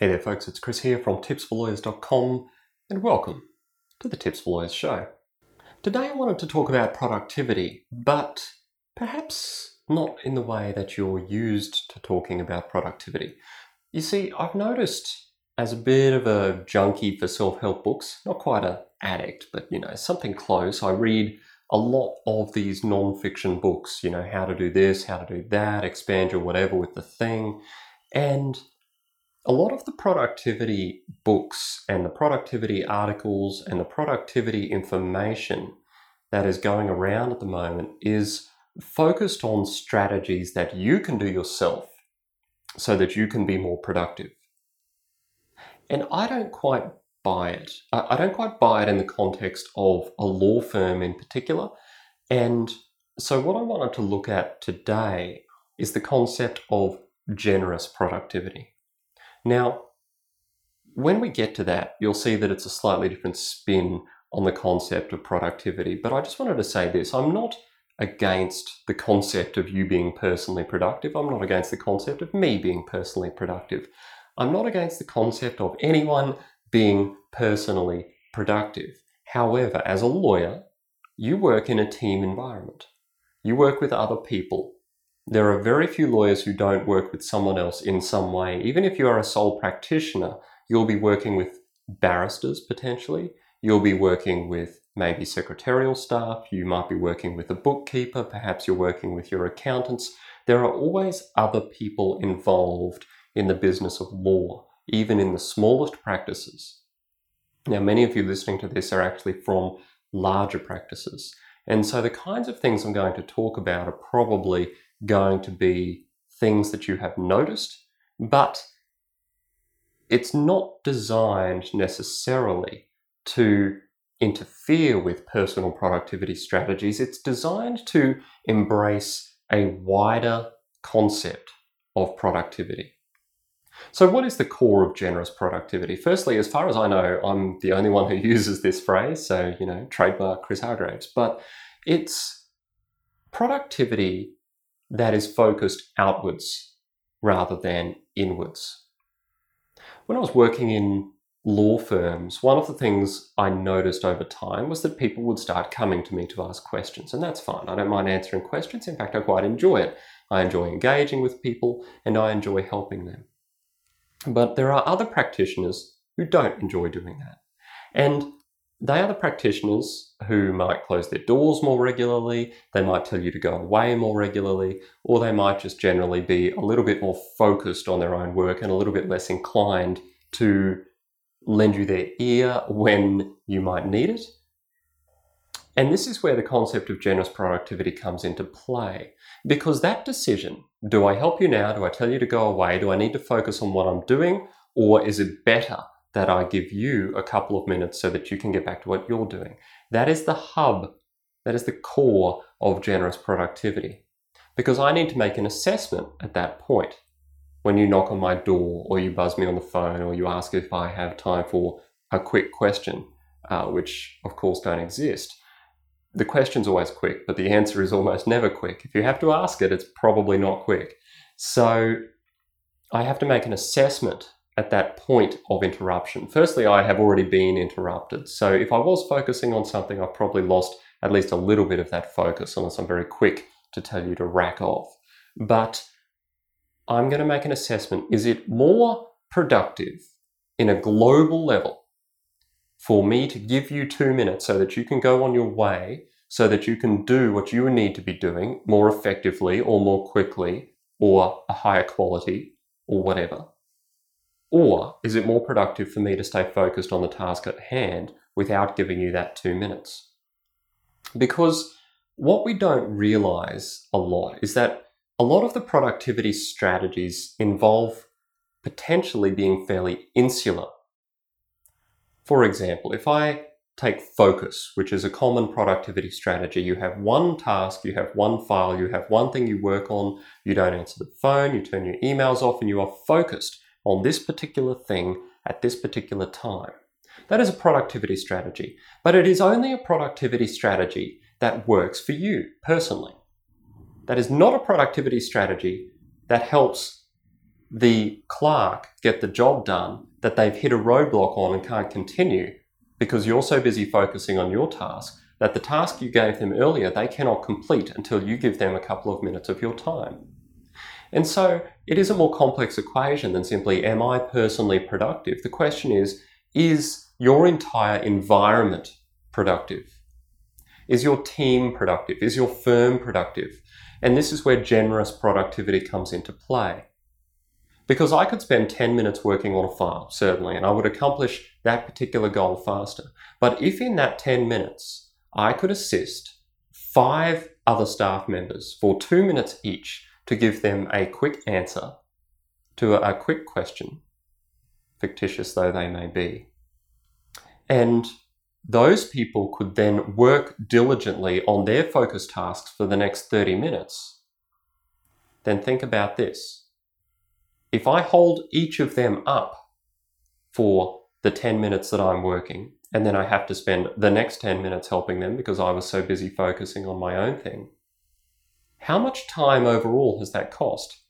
Hey there folks, it's Chris here from tipsforlawyers.com and welcome to the Tips for Lawyers show. Today I wanted to talk about productivity, but perhaps not in the way that you're used to talking about productivity. You see, I've noticed as a bit of a junkie for self-help books, not quite an addict, but you know, something close, I read a lot of these non-fiction books, you know, how to do this, how to do that, expand your whatever with the thing, and a lot of the productivity books and the productivity articles and the productivity information that is going around at the moment is focused on strategies that you can do yourself so that you can be more productive. And I don't quite buy it. I don't quite buy it in the context of a law firm in particular. And so what I wanted to look at today is the concept of generous productivity. Now, when we get to that, you'll see that it's a slightly different spin on the concept of productivity. But I just wanted to say this, I'm not against the concept of you being personally productive. I'm not against the concept of me being personally productive. I'm not against the concept of anyone being personally productive. However, as a lawyer, you work in a team environment. You work with other people. There are very few lawyers who don't work with someone else in some way. Even if you are a sole practitioner, you'll be working with barristers potentially. You'll be working with maybe secretarial staff. You might be working with a bookkeeper. Perhaps you're working with your accountants. There are always other people involved in the business of law, even in the smallest practices. Now, many of you listening to this are actually from larger practices. And so the kinds of things I'm going to talk about are probably going to be things that you have noticed, but it's not designed necessarily to interfere with personal productivity strategies. It's designed to embrace a wider concept of productivity. So what is the core of generous productivity? Firstly, as far as I know, I'm the only one who uses this phrase, so, you know, trademark Chris Hargraves, but it's productivity that is focused outwards rather than inwards. When I was working in law firms, one of the things I noticed over time was that people would start coming to me to ask questions, and that's fine. I don't mind answering questions. In fact, I quite enjoy it. I enjoy engaging with people and I enjoy helping them. But there are other practitioners who don't enjoy doing that. And they are the practitioners who might close their doors more regularly, they might tell you to go away more regularly, or they might just generally be a little bit more focused on their own work and a little bit less inclined to lend you their ear when you might need it. And this is where the concept of generous productivity comes into play, because that decision, do I help you now? Do I tell you to go away? Do I need to focus on what I'm doing? Or is it better that I give you a couple of minutes so that you can get back to what you're doing? That is the hub, that is the core of generous productivity, because I need to make an assessment at that point when you knock on my door or you buzz me on the phone or you ask if I have time for a quick question, which of course don't exist. The question's always quick, but the answer is almost never quick. If you have to ask it, it's probably not quick. So I have to make an assessment at that point of interruption. Firstly, I have already been interrupted. So if I was focusing on something, I've probably lost at least a little bit of that focus, unless I'm very quick to tell you to rack off. But I'm going to make an assessment. Is it more productive in a global level for me to give you 2 minutes so that you can go on your way, so that you can do what you need to be doing more effectively or more quickly or a higher quality or whatever? Or is it more productive for me to stay focused on the task at hand without giving you that 2 minutes? Because what we don't realize a lot is that a lot of the productivity strategies involve potentially being fairly insular. For example, if I take focus, which is a common productivity strategy, you have one task, you have one file, you have one thing you work on, you don't answer the phone, you turn your emails off, and you are focused on this particular thing at this particular time. That is a productivity strategy, but it is only a productivity strategy that works for you personally. That is not a productivity strategy that helps the clerk get the job done that they've hit a roadblock on and can't continue because you're so busy focusing on your task that the task you gave them earlier, they cannot complete until you give them a couple of minutes of your time. And so it is a more complex equation than simply, am I personally productive? The question is your entire environment productive? Is your team productive? Is your firm productive? And this is where generous productivity comes into play. Because I could spend 10 minutes working on a file, certainly, and I would accomplish that particular goal faster. But if in that 10 minutes, I could assist 5 other staff members for 2 minutes each to give them a quick answer to a quick question, fictitious though they may be. And those people could then work diligently on their focus tasks for the next 30 minutes. Then think about this. If I hold each of them up for the 10 minutes that I'm working, and then I have to spend the next 10 minutes helping them because I was so busy focusing on my own thing, how much time overall has that cost?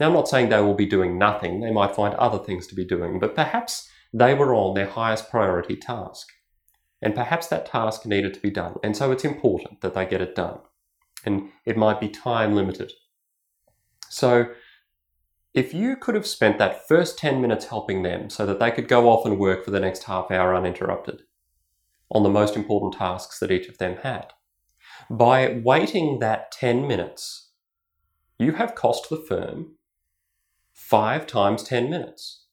Now, I'm not saying they will be doing nothing. They might find other things to be doing, but perhaps they were on their highest priority task. And perhaps that task needed to be done. And so it's important that they get it done. And it might be time limited. So if you could have spent that first 10 minutes helping them so that they could go off and work for the next half hour uninterrupted on the most important tasks that each of them had, by waiting that 10 minutes, you have cost the firm 5 times 10 minutes.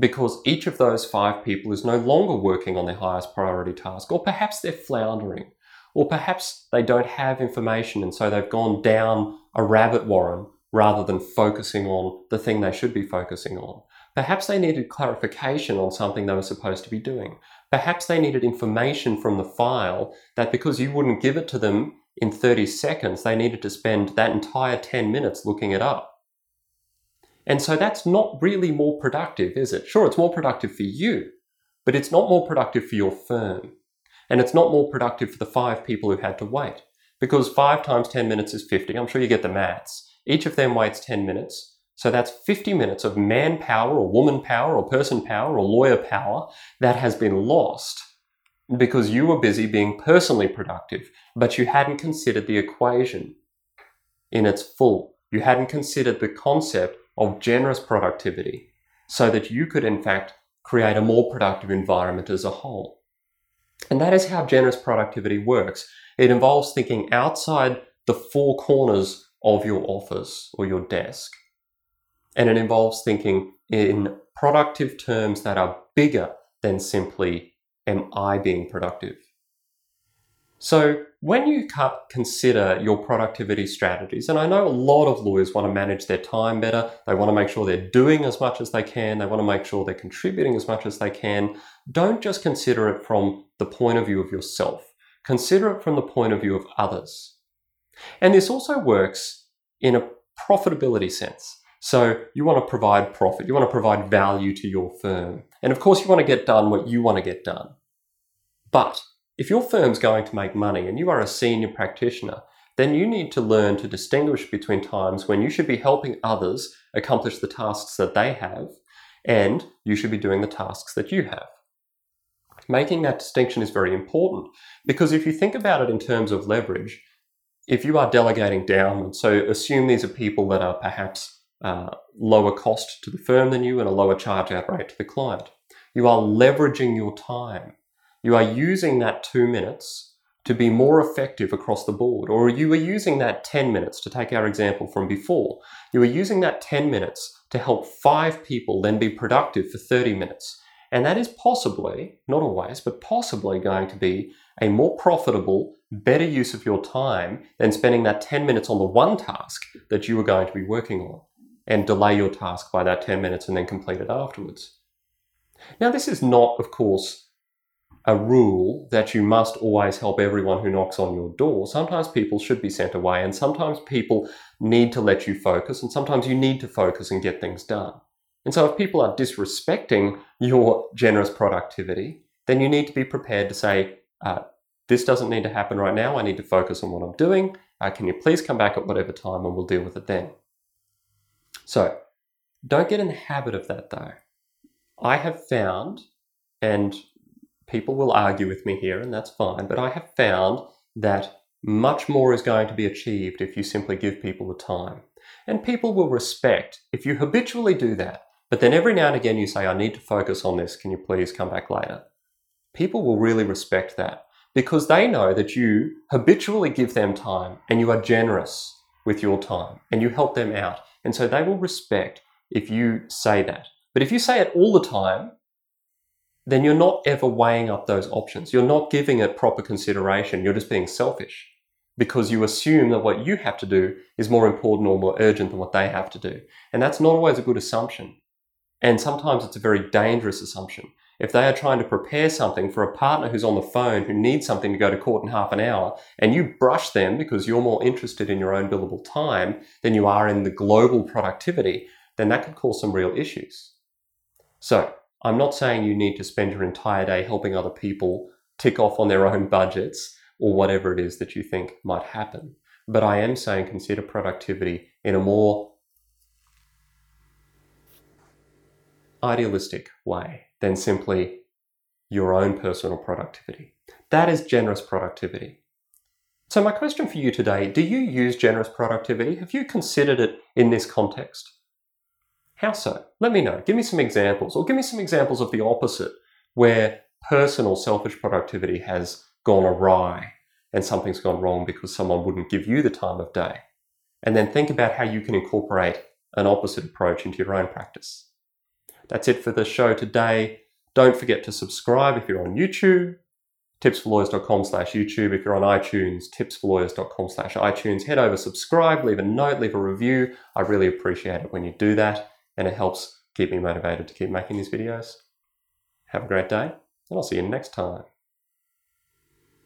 Because each of those 5 people is no longer working on their highest priority task, or perhaps they're floundering, or perhaps they don't have information and so they've gone down a rabbit warren rather than focusing on the thing they should be focusing on. Perhaps they needed clarification on something they were supposed to be doing. Perhaps they needed information from the file that because you wouldn't give it to them in 30 seconds, they needed to spend that entire 10 minutes looking it up. And so that's not really more productive, is it? Sure, it's more productive for you, but it's not more productive for your firm. And it's not more productive for the 5 people who had to wait, because 5 times 10 minutes is 50. I'm sure you get the maths. Each of them waits 10 minutes. So that's 50 minutes of manpower or woman power or person power or lawyer power that has been lost because you were busy being personally productive, but you hadn't considered the equation in its full. You hadn't considered the concept of generous productivity so that you could, in fact, create a more productive environment as a whole. And that is how generous productivity works. It involves thinking outside the 4 corners of your office or your desk. And it involves thinking in productive terms that are bigger than simply, am I being productive? So when you consider your productivity strategies, and I know a lot of lawyers want to manage their time better, they want to make sure they're doing as much as they can, they want to make sure they're contributing as much as they can, don't just consider it from the point of view of yourself. Consider it from the point of view of others. And this also works in a profitability sense. So you want to provide profit, you want to provide value to your firm. And of course you want to get done what you want to get done. But if your firm's going to make money and you are a senior practitioner, then you need to learn to distinguish between times when you should be helping others accomplish the tasks that they have and you should be doing the tasks that you have. Making that distinction is very important because if you think about it in terms of leverage, if you are delegating downward, so assume these are people that are perhaps lower cost to the firm than you and a lower charge out rate to the client, you are leveraging your time. You are using that 2 minutes to be more effective across the board, or you are using that 10 minutes, to take our example from before, you are using that 10 minutes to help 5 people then be productive for 30 minutes. And that is possibly, not always, but possibly going to be a more profitable, better use of your time than spending that 10 minutes on the one task that you were going to be working on and delay your task by that 10 minutes and then complete it afterwards. Now, this is not, of course, a rule that you must always help everyone who knocks on your door. Sometimes people should be sent away and sometimes people need to let you focus and sometimes you need to focus and get things done. And so if people are disrespecting your generous productivity, then you need to be prepared to say, this doesn't need to happen right now. I need to focus on what I'm doing. Can you please come back at whatever time and we'll deal with it then? So Don't get in the habit of that though. I have found, and people will argue with me here, and that's fine, but I have found that much more is going to be achieved if you simply give people the time. And people will respect if you habitually do that, but then every now and again you say, I need to focus on this, can you please come back later? People will really respect that because they know that you habitually give them time and you are generous with your time and you help them out. And so they will respect if you say that. But if you say it all the time, then you're not ever weighing up those options. You're not giving it proper consideration. You're just being selfish because you assume that what you have to do is more important or more urgent than what they have to do. And that's not always a good assumption. And sometimes it's a very dangerous assumption. If they are trying to prepare something for a partner who's on the phone who needs something to go to court in half an hour, and you brush them because you're more interested in your own billable time than you are in the global productivity, then that could cause some real issues. So I'm not saying you need to spend your entire day helping other people tick off on their own budgets or whatever it is that you think might happen. But I am saying consider productivity in a more idealistic way than simply your own personal productivity. That is generous productivity. So my question for you today, do you use generous productivity? Have you considered it in this context? How so? Let me know. Give me some examples, or give me some examples of the opposite where personal selfish productivity has gone awry and something's gone wrong because someone wouldn't give you the time of day. And then think about how you can incorporate an opposite approach into your own practice. That's it for the show today. Don't forget to subscribe if you're on YouTube, tipsforlawyers.com/YouTube. If you're on iTunes, tipsforlawyers.com/iTunes. Head over, subscribe, leave a note, leave a review. I really appreciate it when you do that. And it helps keep me motivated to keep making these videos. Have a great day, and I'll see you next time.